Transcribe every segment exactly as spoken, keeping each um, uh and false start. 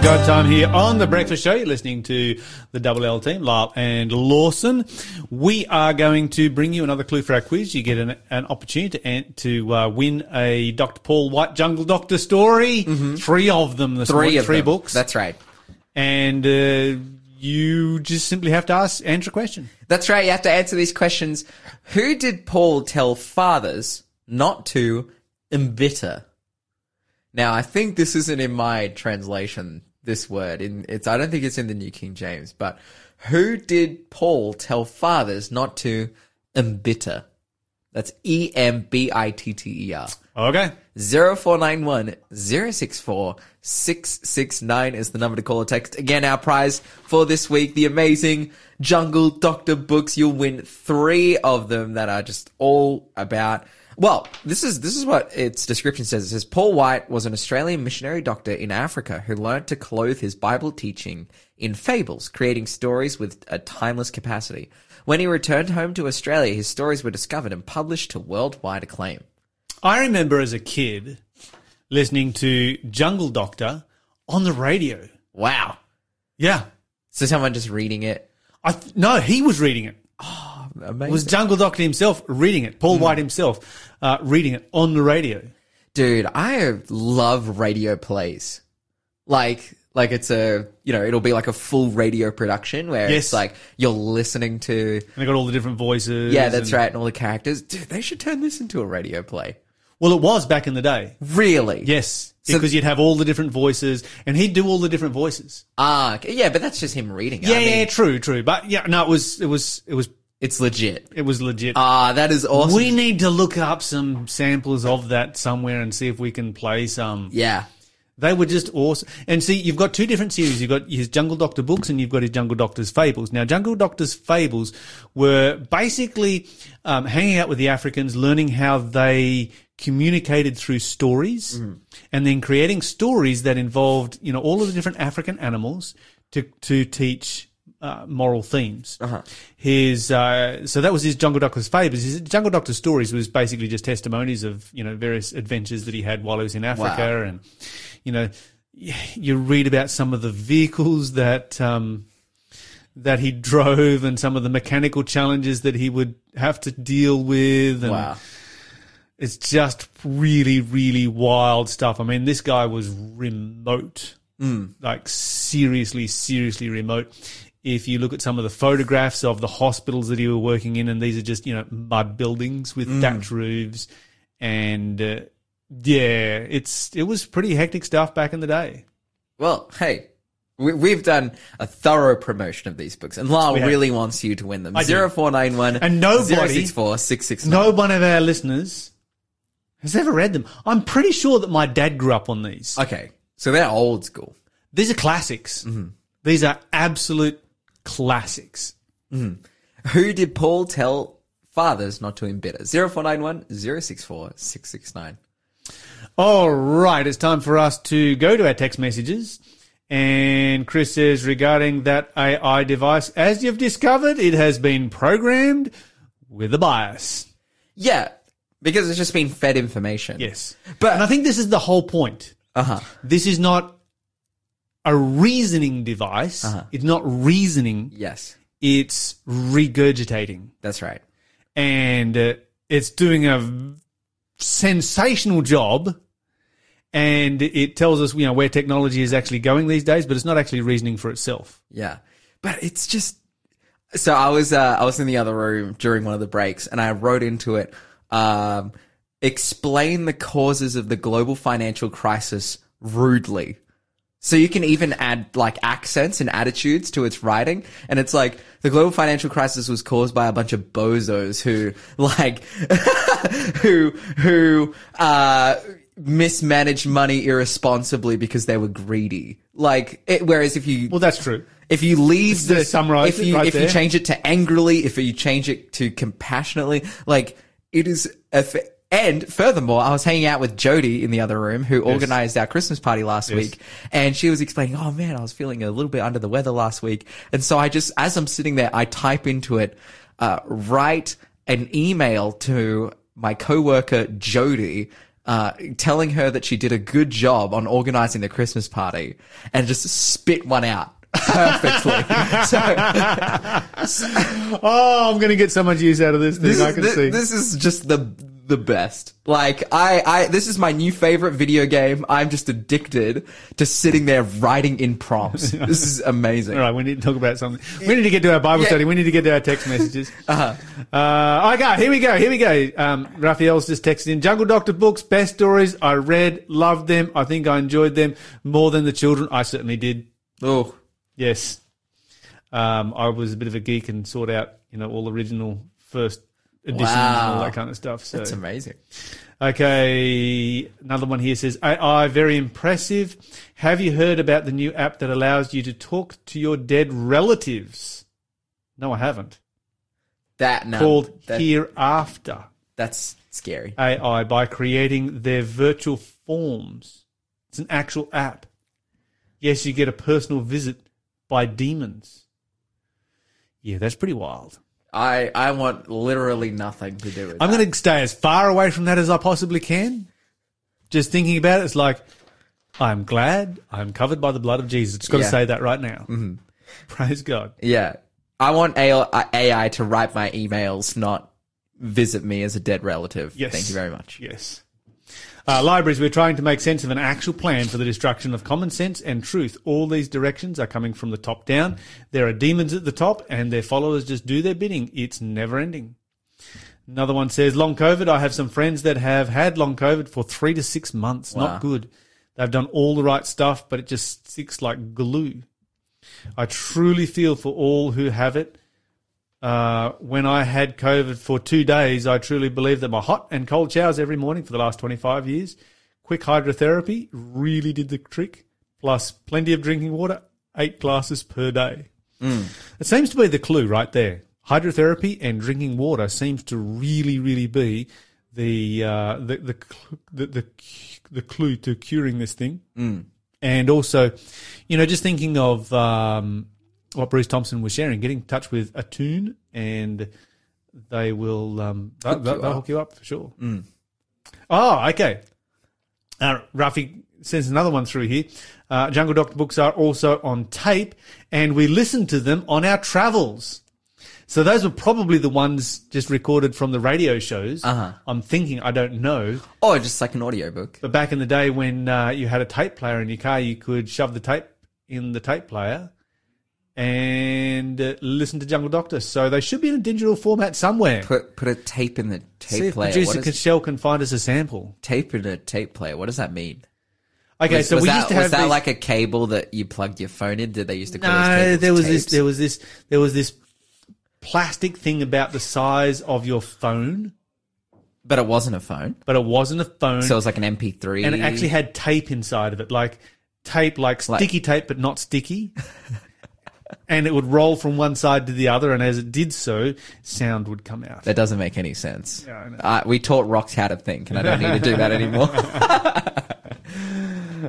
Jungle Go Time here on The Breakfast Show. You're listening to the Double L team, Lyle and Lawson. We are going to bring you another clue for our quiz. You get an, an opportunity to, to uh, win a Doctor Paul White Jungle Doctor story. Mm-hmm. Three of them this morning. Three of Three them. books. That's right. And uh, you just simply have to ask, answer a question. That's right. You have to answer these questions. Who did Paul tell fathers not to embitter? Now, I think this isn't in my translation, this word. In, it's I don't think it's in the New King James, but who did Paul tell fathers not to embitter? That's E M B I T T E R. Okay. zero four nine one, zero six four, six six nine is the number to call or text. Again, our prize for this week, the amazing Jungle Doctor books. You'll win three of them that are just all about... Well, this is this is what its description says. It says, Paul White was an Australian missionary doctor in Africa who learned to clothe his Bible teaching in fables, creating stories with a timeless capacity. When he returned home to Australia, his stories were discovered and published to worldwide acclaim. I remember as a kid listening to Jungle Doctor on the radio. Wow. Yeah. So someone just reading it? I th- no, he was reading it. Oh. Amazing. It was Jungle Doctor himself reading it, Paul mm. White himself uh, reading it on the radio. Dude, I love radio plays. Like, like it's a, you know, it'll be like a full radio production where yes. it's like you're listening to... And they got all the different voices. Yeah, that's and, right, and all the characters. Dude, they should turn this into a radio play. Well, it was back in the day. Really? Yes, because so, you'd have all the different voices, and he'd do all the different voices. Ah, yeah, but that's just him reading it. Yeah, I mean, yeah, true, true. But, yeah, no, it was, it was, it was... It's legit. It was legit. Ah, that is awesome. We need to look up some samples of that somewhere and see if we can play some. Yeah. They were just awesome. And see, you've got two different series. You've got his Jungle Doctor books and you've got his Jungle Doctor's Fables. Now, Jungle Doctor's Fables were basically um, hanging out with the Africans, learning how they communicated through stories mm. and then creating stories that involved, you know, all of the different African animals to, to teach Uh, moral themes. Uh-huh. His uh, so that was his Jungle Doctor's Fables. His Jungle Doctor's Stories was basically just testimonies of, you know, various adventures that he had while he was in Africa, wow. and you know, you read about some of the vehicles that um, that he drove and some of the mechanical challenges that he would have to deal with. And wow. It's just really, really wild stuff. I mean, this guy was remote, mm. like seriously, seriously remote. If you look at some of the photographs of the hospitals that he was working in, and these are just, you know, mud buildings with mm. thatch roofs, and uh, yeah, it's it was pretty hectic stuff back in the day. Well, hey, we, we've done a thorough promotion of these books, and Lyle really wants you to win them. zero four nine one and nobody zero six four six six nine. No one of our listeners has ever read them. I'm pretty sure that my dad grew up on these. Okay, so they're old school. These are classics. Mm-hmm. These are absolute classics. Mm. Who did Paul tell fathers not to embitter? zero four nine one, zero six four, six six nine. All right, it's time for us to go to our text messages. And Chris says, regarding that A I device, as you've discovered, it has been programmed with a bias. Yeah, because it's just been fed information. Yes. But and I think this is the whole point. Uh-huh. This is not a reasoning device, uh-huh. it's not reasoning. Yes. It's regurgitating. That's right. And uh, it's doing a sensational job, and it tells us, you know, where technology is actually going these days, but it's not actually reasoning for itself. Yeah. But it's just... So I was uh, I was in the other room during one of the breaks, and I wrote into it, um, explain the causes of the global financial crisis rudely. So you can even add like accents and attitudes to its writing. And it's like the global financial crisis was caused by a bunch of bozos who like, who, who, uh, mismanaged money irresponsibly because they were greedy. Like, it, whereas if you. Well, that's true. If you leave the, summarize if you, right if there. you change it to angrily, if you change it to compassionately, like it is a, and furthermore, I was hanging out with Jodie in the other room who yes. organized our Christmas party last yes. week, and she was explaining, oh, man, I was feeling a little bit under the weather last week. And so I just, as I'm sitting there, I type into it, uh, write an email to my coworker Jodie uh, telling her that she did a good job on organizing the Christmas party and just spit one out. Perfectly. So, oh, I'm going to get so much use out of this thing. This is, I can th- see. This is just the the best. Like, I, I, this is my new favorite video game. I'm just addicted to sitting there writing in prompts. This is amazing. All right, we need to talk about something. We need to get to our Bible yeah. study. We need to get to our text messages. Uh-huh. Uh, okay, here we go. Here we go. Um, Raphael's just texted in. Jungle Doctor books, best stories. I read, loved them. I think I enjoyed them more than the children. I certainly did. Oh, yes. Um, I was a bit of a geek and sought out, you know, all original first editions wow. and all that kind of stuff. So. That's amazing. Okay. Another one here says, A I, very impressive. Have you heard about the new app that allows you to talk to your dead relatives? No, I haven't. That no. Called that, Hereafter. That's scary. A I, by creating their virtual forms. It's an actual app. Yes, you get a personal visit by demons. Yeah, that's pretty wild. I, I want literally nothing to do with it. I'm going to stay as far away from that as I possibly can. Just thinking about it, it's like, I'm glad I'm covered by the blood of Jesus. Just got yeah. to say that right now. Mm-hmm. Praise God. Yeah. I want A I to write my emails, not visit me as a dead relative. Yes. Thank you very much. Yes. Uh, libraries, we're trying to make sense of an actual plan for the destruction of common sense and truth. All these directions are coming from the top down. There are demons at the top, and their followers just do their bidding. It's never ending. Another one says, long COVID. I have some friends that have had long COVID for three to six months. Wow. Not good. They've done all the right stuff, but it just sticks like glue. I truly feel for all who have it. Uh, when I had COVID for two days, I truly believe that my hot and cold showers every morning for the last twenty-five years, quick hydrotherapy really did the trick, plus plenty of drinking water, eight glasses per day. Mm. It seems to be the clue right there. Hydrotherapy and drinking water seems to really, really be the uh, the, the, the the the clue to curing this thing. Mm. And also, you know, just thinking of um, – what Bruce Thompson was sharing, get in touch with Attune and they will um, they'll, they'll, they'll hook you up for sure. Mm. Oh, okay. Uh, Rafi sends another one through here. Uh, Jungle Doctor books are also on tape and we listen to them on our travels. So those were probably the ones just recorded from the radio shows. Uh-huh. I'm thinking, I don't know. Oh, just like an audiobook. But back in the day when uh, you had a tape player in your car, you could shove the tape in the tape player and uh, listen to Jungle Doctor. So they should be in a digital format somewhere. Put put a tape in the tape See if player. Producer Cashel can find us a sample. Tape in a tape player. What does that mean? Okay, was, so was we that, used to have was that these... like a cable that you plugged your phone in? Did they used to call no, those there was tapes? this there was this there was this plastic thing about the size of your phone. But it wasn't a phone. But it wasn't a phone. So it was like an M P three. And it actually had tape inside of it, like tape like, like... sticky tape but not sticky. And it would roll from one side to the other, and as it did so, sound would come out. That doesn't make any sense. Yeah, I know. Uh, we taught rocks how to think, and I don't need to do that anymore.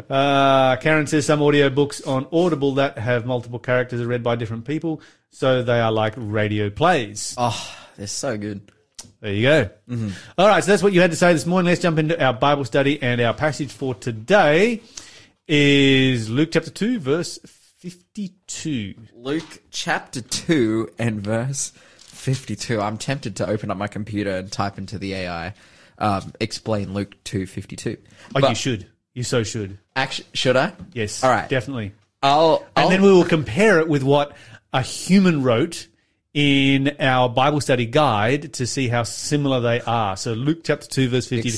uh, Karen says some audiobooks on Audible that have multiple characters are read by different people, so they are like radio plays. Oh, they're so good. There you go. Mm-hmm. All right, so that's what you had to say this morning. Let's jump into our Bible study, and our passage for today is Luke chapter two, verse fifty-two. Luke chapter two and verse fifty-two. I'm tempted to open up my computer and type into the A I, um, explain Luke two fifty-two. Oh, but you should. You so should. Actually, should I? Yes. All right. Definitely. I'll, I'll, and then we will compare it with what a human wrote in our Bible study guide to see how similar they are. So Luke chapter two, verse fifty-two.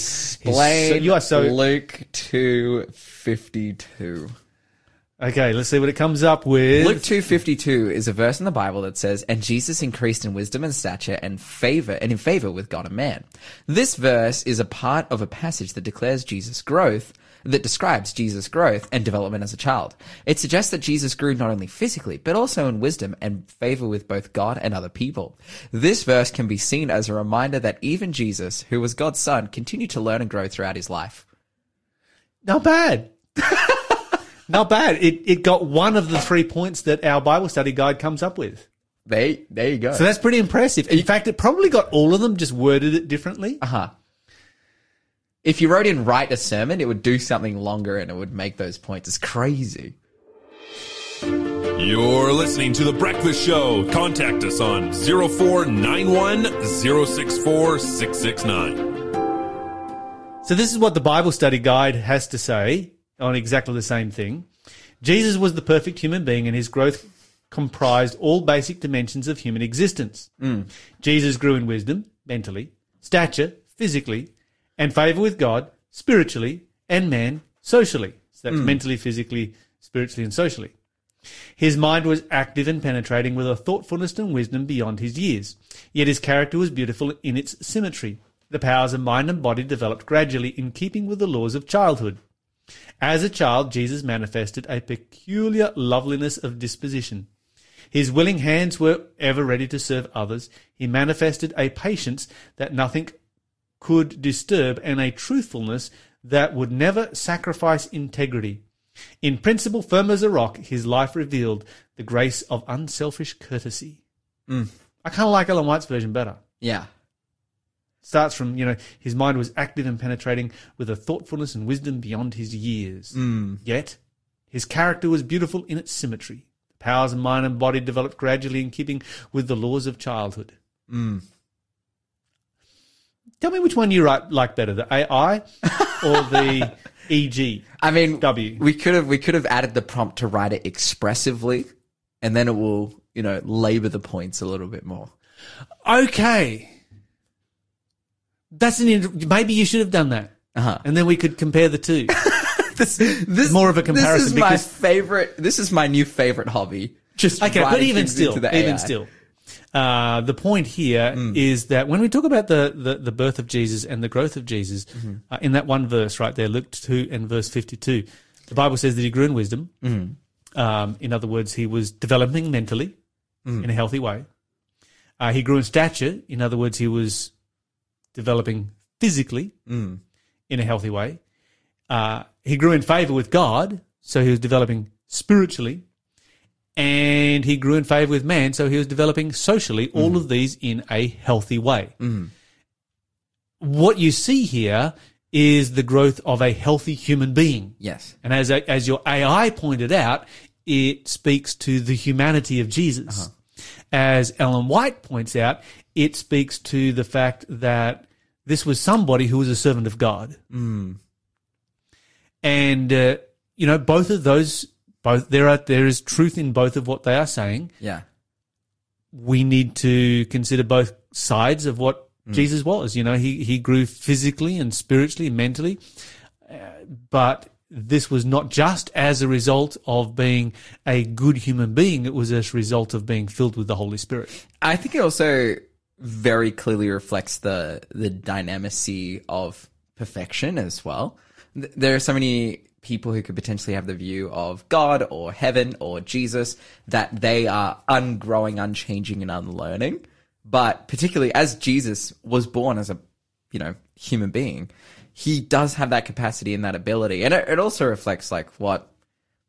Explain so, you are so, Luke two fifty-two. Okay, let's see what it comes up with. Luke two fifty-two is a verse in the Bible that says, "And Jesus increased in wisdom and stature and favor and in favor with God and man." This verse is a part of a passage that declares Jesus' growth, that describes Jesus' growth and development as a child. It suggests that Jesus grew not only physically, but also in wisdom and favor with both God and other people. This verse can be seen as a reminder that even Jesus, who was God's son, continued to learn and grow throughout his life. Not bad. Not bad. It it got one of the three points that our Bible study guide comes up with. There, there you go. So that's pretty impressive. In fact, it probably got all of them, just worded it differently. Uh-huh. If you wrote in write a sermon, it would do something longer and it would make those points. It's crazy. You're listening to The Breakfast Show. Contact us on zero four nine one, zero six four, six six nine. So this is what the Bible study guide has to say on exactly the same thing. Jesus was the perfect human being and his growth comprised all basic dimensions of human existence. Mm. Jesus grew in wisdom, mentally, stature, physically, and favour with God, spiritually, and man, socially. So that's mm. mentally, physically, spiritually, and socially. His mind was active and penetrating with a thoughtfulness and wisdom beyond his years, yet his character was beautiful in its symmetry. The powers of mind and body developed gradually in keeping with the laws of childhood. As a child, Jesus manifested a peculiar loveliness of disposition. His willing hands were ever ready to serve others. He manifested a patience that nothing could disturb and a truthfulness that would never sacrifice integrity. In principle firm as a rock, his life revealed the grace of unselfish courtesy. Mm. I kind of like Ellen White's version better. Yeah. Starts from, you know, his mind was active and penetrating with a thoughtfulness and wisdom beyond his years. Mm. Yet his character was beautiful in its symmetry. The powers of mind and body developed gradually in keeping with the laws of childhood. Mm. Tell me which one you write, like better, the A I or the... E G. I mean, W. We could have we could have added the prompt to write it expressively, and then it will, you know, labour the points a little bit more. Okay, that's an in- maybe you should have done that, uh-huh. and then we could compare the two. this, this more of a comparison. This is my favourite. This is my new favourite hobby. Just okay, but even still, even still, uh, the point here mm. is that when we talk about the, the, the birth of Jesus and the growth of Jesus, mm-hmm. uh, in that one verse right there, Luke two and verse fifty-two, the Bible says that he grew in wisdom. Mm-hmm. Um, in other words, he was developing mentally mm-hmm. in a healthy way. Uh, he grew in stature. In other words, he was developing physically mm-hmm. in a healthy way. Uh, he grew in favor with God, so he was developing spiritually. And he grew in favour with man, so he was developing socially all mm. of these in a healthy way. Mm. What you see here is the growth of a healthy human being. Yes. And as a, as your A I pointed out, it speaks to the humanity of Jesus. Uh-huh. As Ellen White points out, it speaks to the fact that this was somebody who was a servant of God. Mm. And, uh, you know, both of those... Both there are there is truth in both of what they are saying. Yeah, we need to consider both sides of what mm. Jesus was. You know, he he grew physically and spiritually, and mentally, uh, but this was not just as a result of being a good human being. It was as a result of being filled with the Holy Spirit. I think it also very clearly reflects the the dynamicy of perfection as well. There are so many people who could potentially have the view of God or heaven or Jesus, that they are ungrowing, unchanging, and unlearning. But particularly as Jesus was born as a, you know, human being, he does have that capacity and that ability. And it, it also reflects like what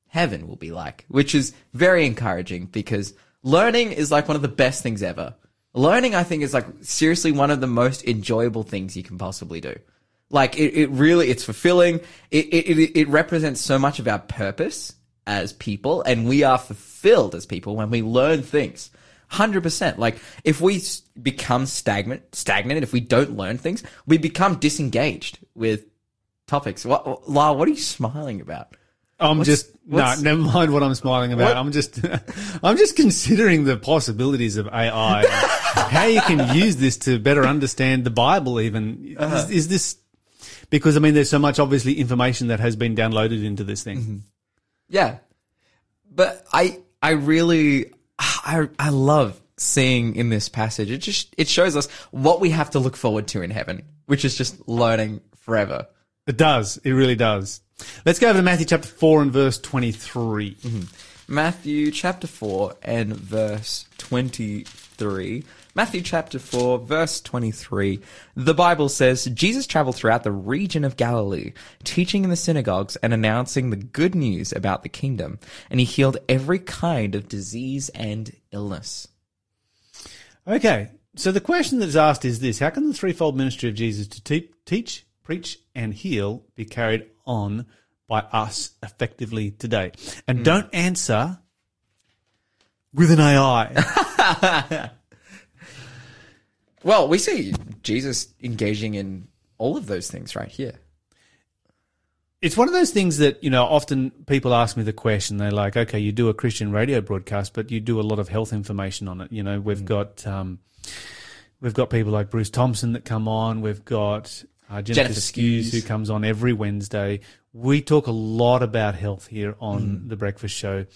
heaven will be like, which is very encouraging because learning is like one of the best things ever. Learning, I think, is like seriously one of the most enjoyable things you can possibly do. Like, it, it really, it's fulfilling. It, it it represents so much of our purpose as people, and we are fulfilled as people when we learn things. one hundred percent. Like, if we become stagnant, stagnant, if we don't learn things, we become disengaged with topics. What, Lyle, what are you smiling about? I'm what's, just, what's, no, never mind what I'm smiling about. What? I'm just, I'm just considering the possibilities of A I, how you can use this to better understand the Bible even. Uh-huh. Is, is this... Because, I mean, there's so much, obviously, information that has been downloaded into this thing. Mm-hmm. Yeah. But I I really, I I love seeing in this passage, it just it shows us what we have to look forward to in heaven, which is just learning forever. It does. It really does. Let's go over to Matthew chapter four and verse twenty-three. Mm-hmm. Matthew chapter four and verse twenty-three. Matthew chapter four, verse twenty-three, the Bible says, Jesus traveled throughout the region of Galilee, teaching in the synagogues and announcing the good news about the kingdom, and he healed every kind of disease and illness. Okay, so the question that's asked is this, how can the threefold ministry of Jesus to te- teach, preach and heal be carried on by us effectively today. And mm. don't answer with an A I. Well, we see Jesus engaging in all of those things right here. It's one of those things that, you know, often people ask me the question, they're like, okay, you do a Christian radio broadcast, but you do a lot of health information on it. You know, we've mm. got um, we've got people like Bruce Thompson that come on. We've got uh, Jennifer, Jennifer Skews, who comes on every Wednesday. We talk a lot about health here on mm. The Breakfast Show.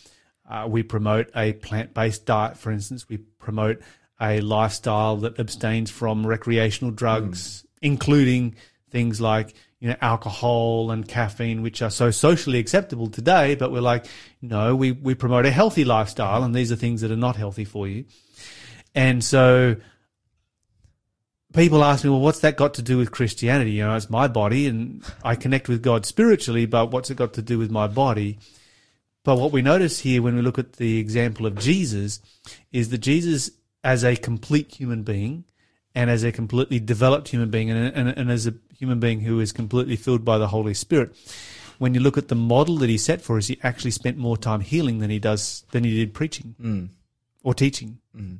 Uh, we promote a plant-based diet, for instance. We promote a lifestyle that abstains from recreational drugs, mm. including things like, you know, alcohol and caffeine, which are so socially acceptable today, but we're like, no, we, we promote a healthy lifestyle, and these are things that are not healthy for you. And so people ask me, well, what's that got to do with Christianity? You know, it's my body, and I connect with God spiritually, but what's it got to do with my body? But what we notice here when we look at the example of Jesus is that Jesus, as a complete human being, and as a completely developed human being, and, and, and as a human being who is completely filled by the Holy Spirit, when you look at the model that he set for us, he actually spent more time healing than he does than he did preaching mm. or teaching. Mm.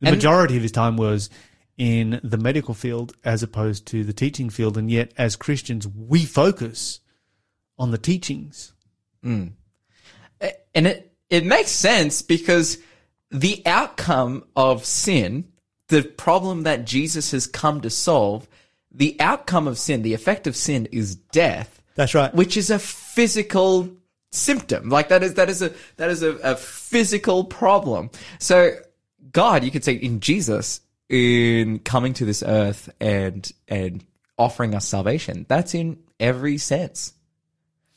The and majority of his time was in the medical field as opposed to the teaching field, and yet as Christians we focus on the teachings. Mm. And it, it makes sense because the outcome of sin, the problem that Jesus has come to solve, the outcome of sin, the effect of sin is death. That's right. Which is a physical symptom. Like that is that is a that is a, a physical problem. So God, you could say in Jesus, in coming to this earth and and offering us salvation, that's in every sense.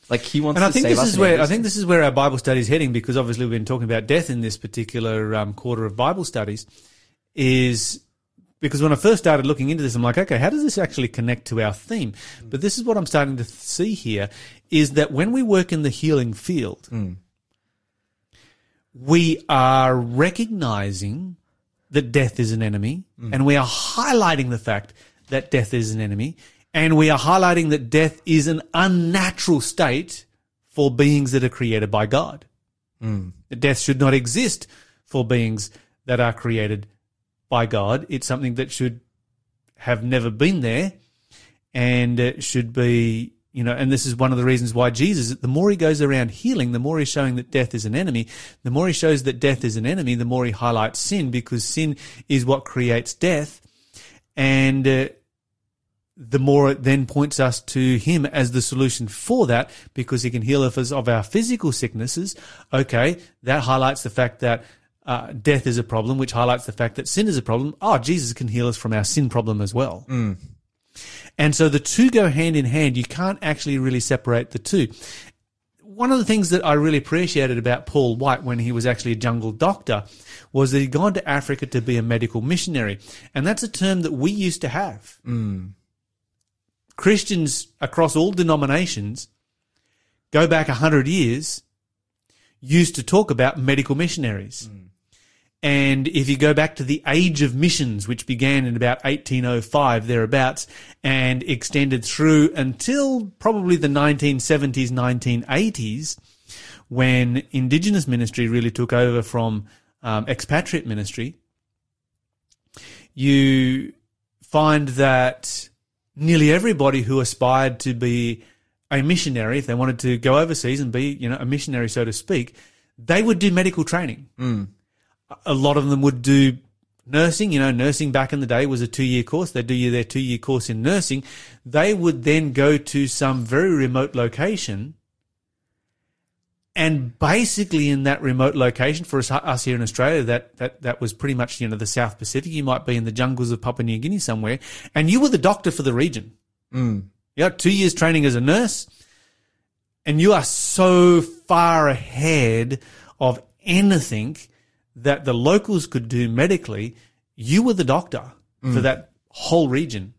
Like he wants and to save us. And I think this is where our Bible study is heading, because obviously we've been talking about death in this particular um, quarter of Bible studies, is because when I first started looking into this, I'm like, okay, how does this actually connect to our theme? But this is what I'm starting to see here, is that when we work in the healing field, mm. we are recognizing that death is an enemy, mm. and we are highlighting the fact that death is an enemy. And we are highlighting that death is an unnatural state for beings that are created by God. Mm. Death should not exist for beings that are created by God. It's something that should have never been there, and it should be, you know, and this is one of the reasons why Jesus, the more he goes around healing, the more he's showing that death is an enemy. The more he shows that death is an enemy, the more he highlights sin, because sin is what creates death. And uh, the more it then points us to him as the solution for that, because he can heal us of our physical sicknesses. Okay, that highlights the fact that uh, death is a problem, which highlights the fact that sin is a problem. Oh, Jesus can heal us from our sin problem as well. Mm. And so the two go hand in hand. You can't actually really separate the two. One of the things that I really appreciated about Paul White when he was actually a jungle doctor was that he'd gone to Africa to be a medical missionary, and that's a term that we used to have. Mm. Christians across all denominations, go back a hundred years, used to talk about medical missionaries. Mm. And if you go back to the age of missions, which began in about eighteen oh five, thereabouts, and extended through until probably the nineteen seventies, nineteen eighties, when indigenous ministry really took over from um, expatriate ministry, you find that nearly everybody who aspired to be a missionary, if they wanted to go overseas and be, you know, a missionary, so to speak, they would do medical training. Mm. A lot of them would do nursing. You know, nursing back in the day was a two-year course. They'd do their two-year course in nursing. They would then go to some very remote location, and basically in that remote location, for us, us here in Australia, that, that, that was pretty much, you know, the South Pacific. You might be in the jungles of Papua New Guinea somewhere, and you were the doctor for the region. Mm. You got two years training as a nurse, and you are so far ahead of anything that the locals could do medically. You were the doctor mm. for that whole region.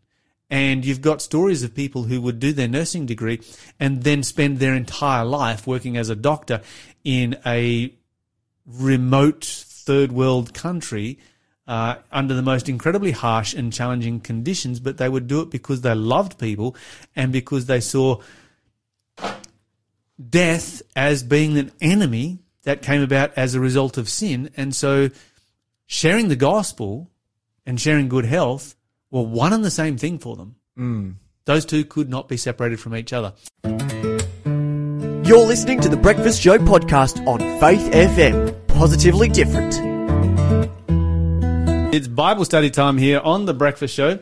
And you've got stories of people who would do their nursing degree and then spend their entire life working as a doctor in a remote third world country uh, under the most incredibly harsh and challenging conditions, but they would do it because they loved people and because they saw death as being an enemy that came about as a result of sin. And so sharing the gospel and sharing good health were one and the same thing for them. Mm. Those two could not be separated from each other. You're listening to The Breakfast Show podcast on Faith F M. Positively different. It's Bible study time here on The Breakfast Show,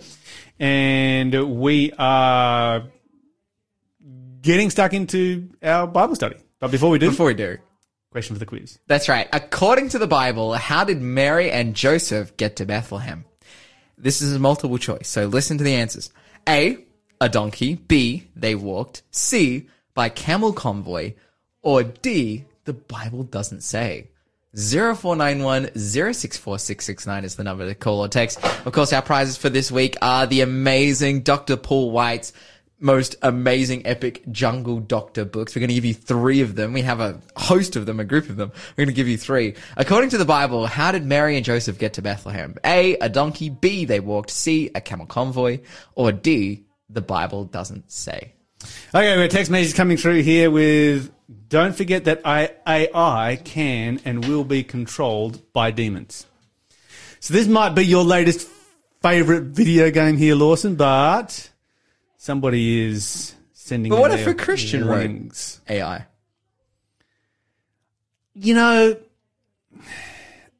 and we are getting stuck into our Bible study. But before we do... Before we do... Question for the quiz. That's right. According to the Bible, how did Mary and Joseph get to Bethlehem? This is a multiple choice, so listen to the answers. A, a donkey. B, they walked. C, by camel convoy, or D, the Bible doesn't say. zero four nine one, zero six four, six six nine is the number to call or text. Of course, our prizes for this week are the amazing Doctor Paul White's most amazing epic Jungle Doctor books. We're going to give you three of them. We have a host of them, a group of them. We're going to give you three. According to the Bible, how did Mary and Joseph get to Bethlehem? A, a donkey. B, they walked. C, a camel convoy. Or D, the Bible doesn't say. Okay, we have text messages coming through here with, don't forget that A I can and will be controlled by demons. So this might be your latest favourite video game here, Lawson, but somebody is sending... But what if a Christian wrote A I? You know,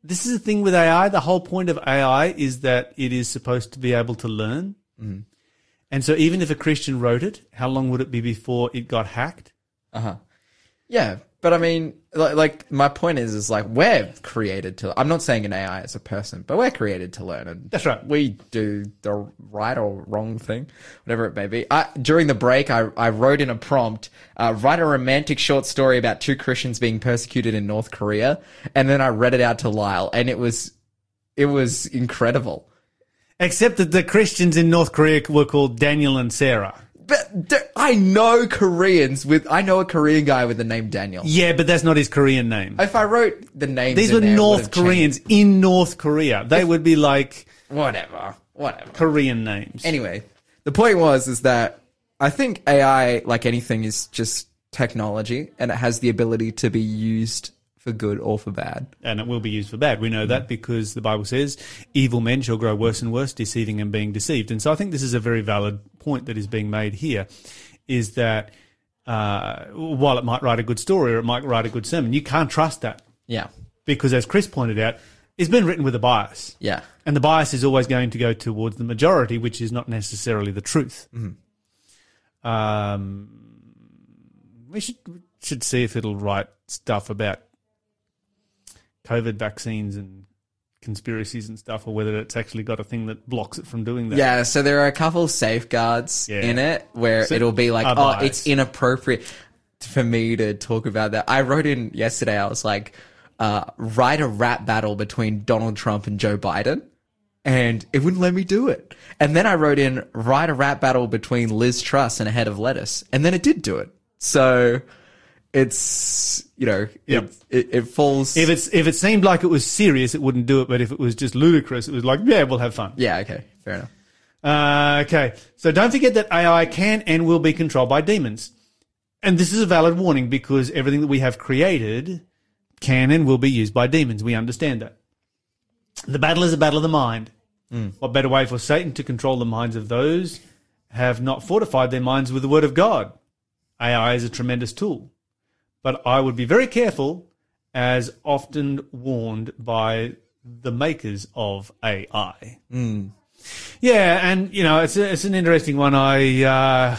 this is the thing with A I. The whole point of A I is that it is supposed to be able to learn. Mm-hmm. And so even if a Christian wrote it, how long would it be before it got hacked? Uh-huh. Yeah, but I mean, like, like my point is, is like we're created to... I'm not saying an A I is a person, but we're created to learn. And that's right. We do the right or wrong thing, whatever it may be. I, during the break, I, I wrote in a prompt, uh, write a romantic short story about two Christians being persecuted in North Korea. And then I read it out to Lyle, and it was, it was incredible. Except that the Christians in North Korea were called Daniel and Sarah. But I know Koreans with... I know a Korean guy with the name Daniel. Yeah, but that's not his Korean name. If I wrote the names... These were North Koreans in North Korea. They would be like... Whatever. Whatever. Korean names. Anyway, the point was is that I think A I, like anything, is just technology, and it has the ability to be used for good or for bad. And it will be used for bad. We know mm-hmm. that because the Bible says, evil men shall grow worse and worse, deceiving and being deceived. And so I think this is a very valid point that is being made here, is that uh, while it might write a good story or it might write a good sermon, you can't trust that. Yeah. Because as Chris pointed out, it's been written with a bias. Yeah. And the bias is always going to go towards the majority, which is not necessarily the truth. Mm-hmm. Um, we should, should see if it'll write stuff about COVID vaccines and conspiracies and stuff, or whether it's actually got a thing that blocks it from doing that. Yeah, so there are a couple safeguards yeah. in it where so it'll be like, otherwise. oh, it's inappropriate for me to talk about that. I wrote in yesterday, I was like, uh, write a rap battle between Donald Trump and Joe Biden, and it wouldn't let me do it. And then I wrote in, write a rap battle between Liz Truss and a head of lettuce, and then it did do it. So... It's, you know, yep. it, it it falls... If it's if it seemed like it was serious, it wouldn't do it. But if it was just ludicrous, it was like, yeah, we'll have fun. Yeah, okay, fair enough. Uh, okay, so don't forget that A I can and will be controlled by demons. And this is a valid warning because everything that we have created can and will be used by demons. We understand that. The battle is a battle of the mind. Mm. What better way for Satan to control the minds of those who have not fortified their minds with the word of God? A I is a tremendous tool. But I would be very careful, as often warned by the makers of A I. Mm. Yeah, and, you know, it's a, it's an interesting one. I uh,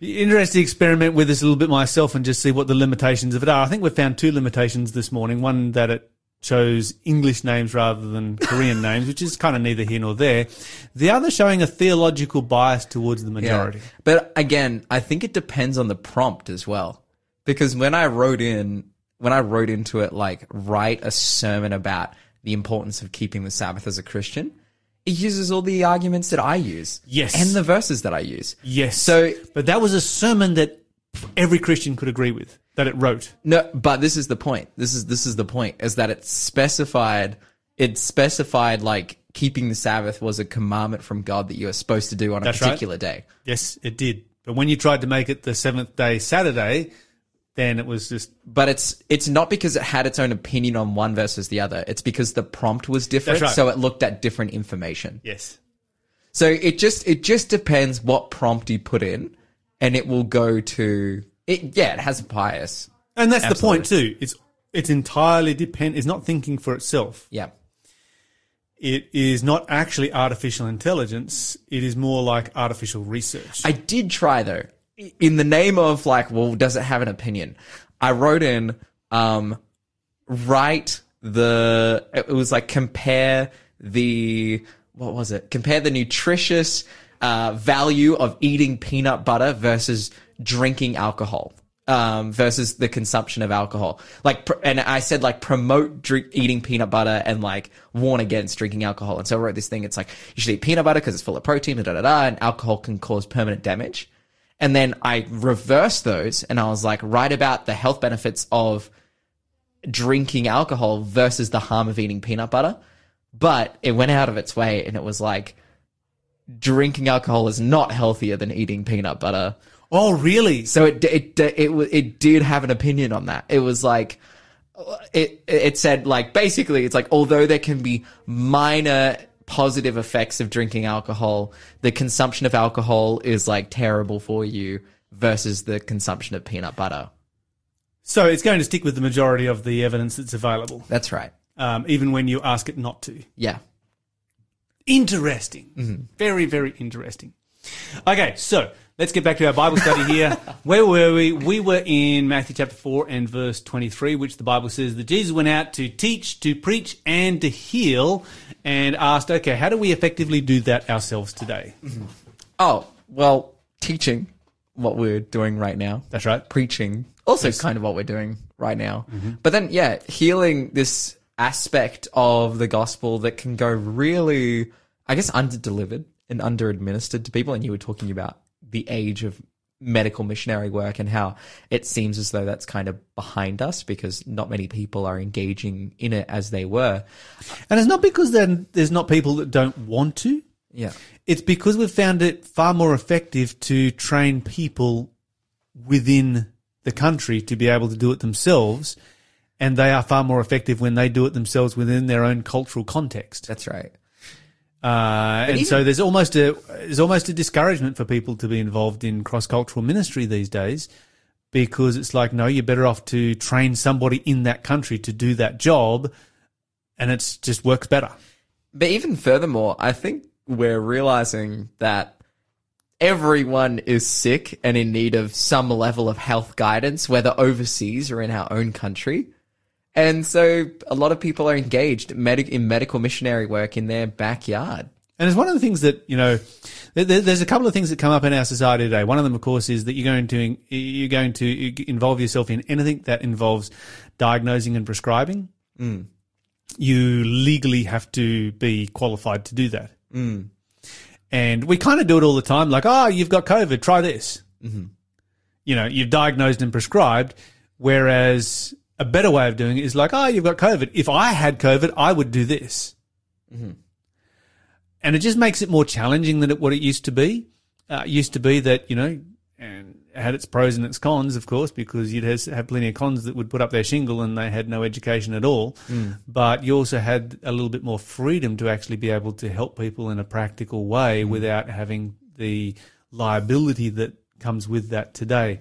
interested to experiment with this a little bit myself and just see what the limitations of it are. I think we've found two limitations this morning. One, that it chose English names rather than Korean names, which is kind of neither here nor there. The other showing a theological bias towards the majority. Yeah. But again, I think it depends on the prompt as well. Because when I wrote in, when I wrote into it, like, write a sermon about the importance of keeping the Sabbath as a Christian, it uses all the arguments that I use. Yes. And the verses that I use. Yes. So, but that was a sermon that every Christian could agree with, that it wrote. No, but this is the point. This is, this is the point, is that it specified it specified like keeping the Sabbath was a commandment from God that you were supposed to do on a That's particular right. day. Yes, it did. But when you tried to make it the seventh day Saturday, then it was just... But it's it's not because it had its own opinion on one versus the other. It's because the prompt was different, right. so it looked at different information. Yes. So it just it just depends what prompt you put in, and it will go to... It, yeah, it has a bias. And that's Absolutely. the point too. It's it's entirely depend. It's not thinking for itself. Yeah. It is not actually artificial intelligence. It is more like artificial research. I did try though. In the name of like, well, does it have an opinion? I wrote in, um, write the. It was like compare the. What was it? Compare the nutritious uh, value of eating peanut butter versus drinking alcohol. Um, versus the consumption of alcohol. Like, and I said, like, promote drink, eating peanut butter and, like, warn against drinking alcohol. And so I wrote this thing. It's like, you should eat peanut butter because it's full of protein, da, da, da, da, and alcohol can cause permanent damage. And then I reversed those and I was like, write about the health benefits of drinking alcohol versus the harm of eating peanut butter. But it went out of its way and it was like, drinking alcohol is not healthier than eating peanut butter. Oh, really? So it, it it it it did have an opinion on that. It was like, it it said like basically it's like although there can be minor positive effects of drinking alcohol, the consumption of alcohol is like terrible for you versus the consumption of peanut butter. So it's going to stick with the majority of the evidence that's available. That's right. Um, even when you ask it not to. Yeah. Interesting. Mm-hmm. Very, very interesting. Okay, so. Let's get back to our Bible study here. Where were we? We were in Matthew chapter four and verse twenty-three, which the Bible says that Jesus went out to teach, to preach, and to heal, and asked, okay, how do we effectively do that ourselves today? Mm-hmm. Oh, well, teaching, what we're doing right now. That's right. Preaching, also yes. kind of what we're doing right now. Mm-hmm. But then, yeah, healing, this aspect of the gospel that can go really, I guess, under-delivered and under-administered to people, and you were talking about the age of medical missionary work and how it seems as though that's kind of behind us because not many people are engaging in it as they were. And it's not because then there's not people that don't want to. Yeah. It's because we've found it far more effective to train people within the country to be able to do it themselves, and they are far more effective when they do it themselves within their own cultural context. That's right. Uh, and even, so there's almost a there's almost a discouragement for people to be involved in cross-cultural ministry these days because it's like, no, you're better off to train somebody in that country to do that job, and it just works better. But even furthermore, I think we're realizing that everyone is sick and in need of some level of health guidance, whether overseas or in our own country. And so a lot of people are engaged in medical missionary work in their backyard. And it's one of the things that, you know, there's a couple of things that come up in our society today. One of them, of course, is that you're going to you're going to involve yourself in anything that involves diagnosing and prescribing. Mm. You legally have to be qualified to do that. Mm. And we kind of do it all the time, like, oh, you've got COVID, try this. Mm-hmm. You know, you've diagnosed and prescribed, whereas a better way of doing it is like, oh, you've got COVID. If I had COVID, I would do this. Mm-hmm. And it just makes it more challenging than it, what it used to be. Uh, it used to be that, you know, and it had its pros and its cons, of course, because you'd have plenty of cons that would put up their shingle and they had no education at all. Mm. But you also had a little bit more freedom to actually be able to help people in a practical way mm. without having the liability that comes with that today.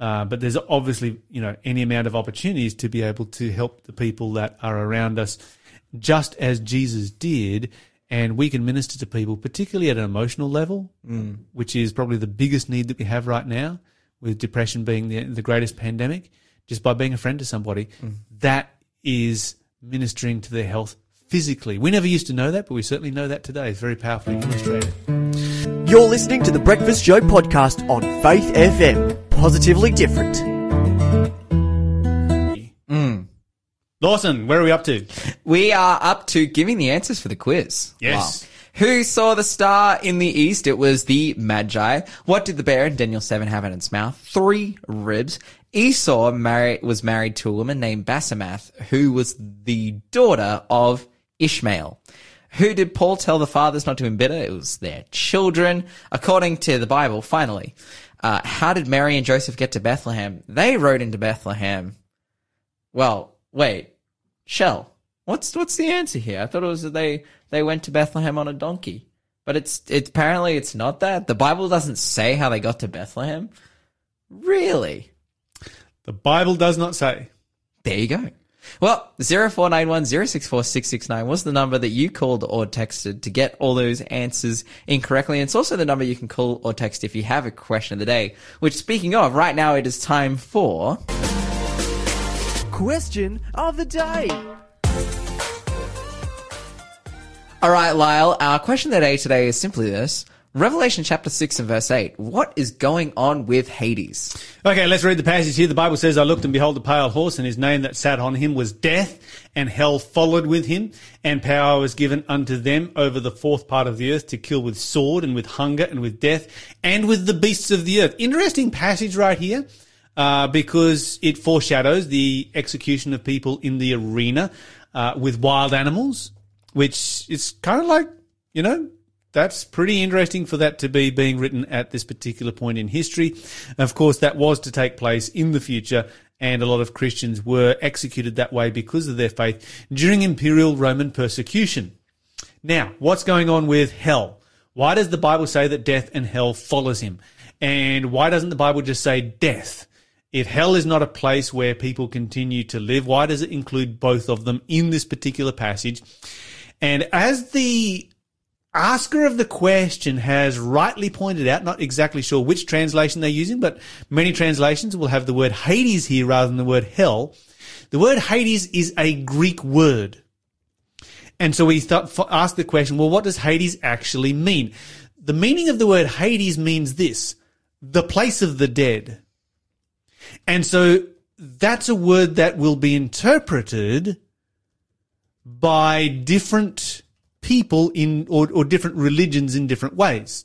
Uh, but there's obviously, you know, any amount of opportunities to be able to help the people that are around us just as Jesus did, and we can minister to people, particularly at an emotional level, mm. which is probably the biggest need that we have right now, with depression being the, the greatest pandemic, just by being a friend to somebody. Mm. That is ministering to their health physically. We never used to know that, but we certainly know that today. It's very powerfully illustrated. You're listening to The Breakfast Show podcast on Faith F M. Positively different. Mm. Lawson, where are we up to? We are up to giving the answers for the quiz. Yes. Wow. Who saw the star in the east? It was the Magi. What did the bear in Daniel seven have in its mouth? Three ribs. Esau married, was married to a woman named Basemath, who was the daughter of Ishmael. Who did Paul tell the fathers not to embitter? It was their children. According to the Bible, finally, uh, how did Mary and Joseph get to Bethlehem? They rode into Bethlehem. Well, wait, Shell, what's what's the answer here? I thought it was that they, they went to Bethlehem on a donkey. But it's, it's apparently it's not that. The Bible doesn't say how they got to Bethlehem. Really? The Bible does not say. There you go. Well, zero four nine one zero six four six six nine was the number that you called or texted to get all those answers incorrectly. And it's also the number you can call or text if you have a question of the day, which, speaking of, right now it is time for... Question of the Day. All right, Lyle, our question of the day today is simply this. Revelation chapter six and verse eight. What is going on with Hades? Okay, let's read the passage here. The Bible says, I looked and behold a pale horse, and his name that sat on him was Death, and hell followed with him, and power was given unto them over the fourth part of the earth to kill with sword and with hunger and with death and with the beasts of the earth. Interesting passage right here. Uh, because it foreshadows the execution of people in the arena uh, with wild animals, which is kind of like, you know, that's pretty interesting for that to be being written at this particular point in history. Of course, that was to take place in the future, and a lot of Christians were executed that way because of their faith during Imperial Roman persecution. Now, what's going on with hell? Why does the Bible say that death and hell follows him? And why doesn't the Bible just say death? If hell is not a place where people continue to live, why does it include both of them in this particular passage? And as the asker of the question has rightly pointed out, not exactly sure which translation they're using, but many translations will have the word Hades here rather than the word hell. The word Hades is a Greek word. And so we th- ask the question, well, what does Hades actually mean? The meaning of the word Hades means this, the place of the dead. And so that's a word that will be interpreted by different people in or, or different religions in different ways.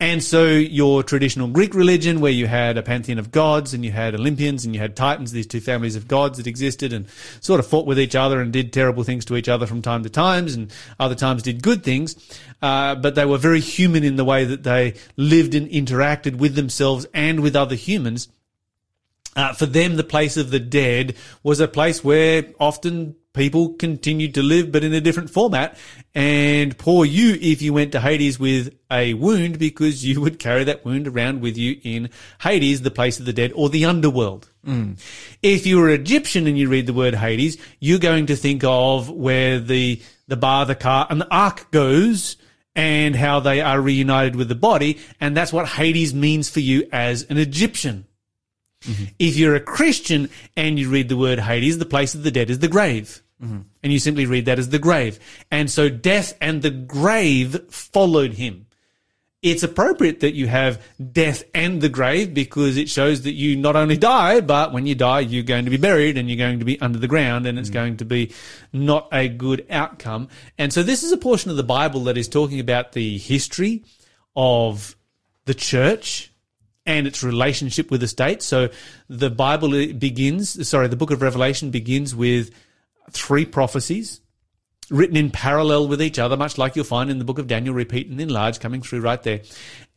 And so your traditional Greek religion, where you had a pantheon of gods and you had Olympians and you had Titans, these two families of gods that existed and sort of fought with each other and did terrible things to each other from time to times, and other times did good things, uh, but they were very human in the way that they lived and interacted with themselves and with other humans. Uh, for them, the place of the dead was a place where often people continued to live, but in a different format. And poor you if you went to Hades with a wound, because you would carry that wound around with you in Hades, the place of the dead, or the underworld. Mm. If you were Egyptian and you read the word Hades, you're going to think of where the the bar, the car, and the ark goes, and how they are reunited with the body, and that's what Hades means for you as an Egyptian. Mm-hmm. If you're a Christian and you read the word Hades, the place of the dead is the grave. Mm-hmm. And you simply read that as the grave. And so death and the grave followed him. It's appropriate that you have death and the grave, because it shows that you not only die, but when you die, you're going to be buried and you're going to be under the ground, and it's mm-hmm. going to be not a good outcome. And so this is a portion of the Bible that is talking about the history of the church and its relationship with the state. So the Bible begins, sorry, the book of Revelation begins with three prophecies written in parallel with each other, much like you'll find in the book of Daniel, repeat and enlarge, coming through right there.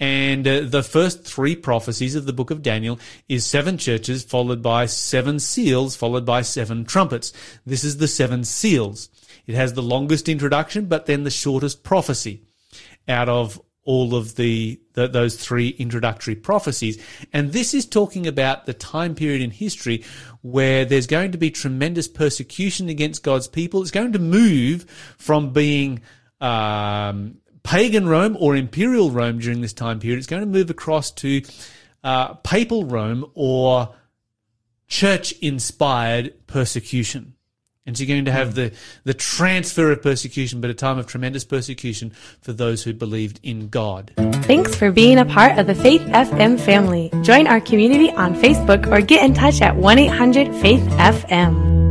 And uh, the first three prophecies of the book of Daniel is seven churches, followed by seven seals, followed by seven trumpets. This is the seven seals. It has the longest introduction, but then the shortest prophecy out of all of the, the those three introductory prophecies. And this is talking about the time period in history where there's going to be tremendous persecution against God's people. It's going to move from being um, pagan Rome or imperial Rome during this time period. It's going to move across to uh, papal Rome or church-inspired persecution. And so you're going to have the, the transfer of persecution, but a time of tremendous persecution for those who believed in God. Thanks for being a part of the Faith F M family. Join our community on Facebook or get in touch at one eight hundred faith F M.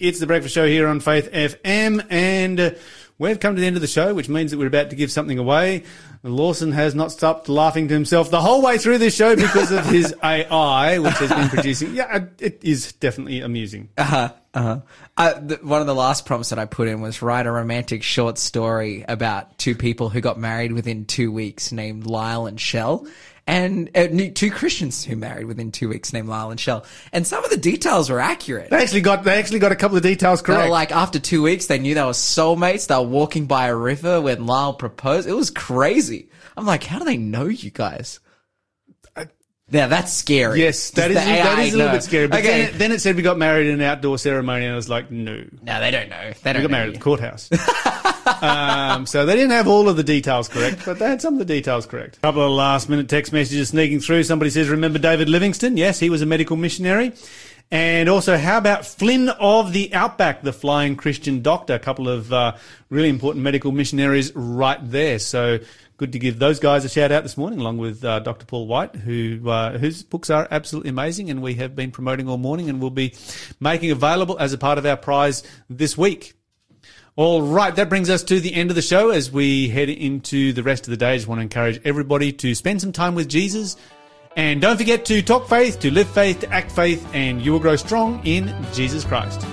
It's The Breakfast Show here on Faith F M, and We've come to the end of the show, which means that we're about to give something away. Lawson has not stopped laughing to himself the whole way through this show because of his A I, which has been producing. Yeah, it is definitely amusing. Uh-huh, uh-huh. Uh, th- one of the last prompts that I put in was write a romantic short story about two people who got married within two weeks named Lyle and Shell. And uh, two Christians who married within two weeks named Lyle and Shell. And some of the details were accurate. They actually got they actually got a couple of details correct. They were like, after two weeks, they knew they were soulmates. They were walking by a river when Lyle proposed. It was crazy. I'm like, how do they know you guys? I, now, that's scary. Yes, that is, that is a little bit scary. But okay. then, it, then it said we got married in an outdoor ceremony, and I was like, no. No, they don't know. They don't we got know married you. At the courthouse. um, so they didn't have all of the details correct, but they had some of the details correct. A couple of last-minute text messages sneaking through. Somebody says, remember David Livingstone? Yes, he was a medical missionary. And also, how about Flynn of the Outback, the flying Christian doctor? A couple of uh, really important medical missionaries right there. So good to give those guys a shout-out this morning, along with uh, Doctor Paul White, who uh, whose books are absolutely amazing and we have been promoting all morning and will be making available as a part of our prize this week. All right, that brings us to the end of the show. As we head into the rest of the day, I just want to encourage everybody to spend some time with Jesus. And don't forget to talk faith, to live faith, to act faith, and you will grow strong in Jesus Christ.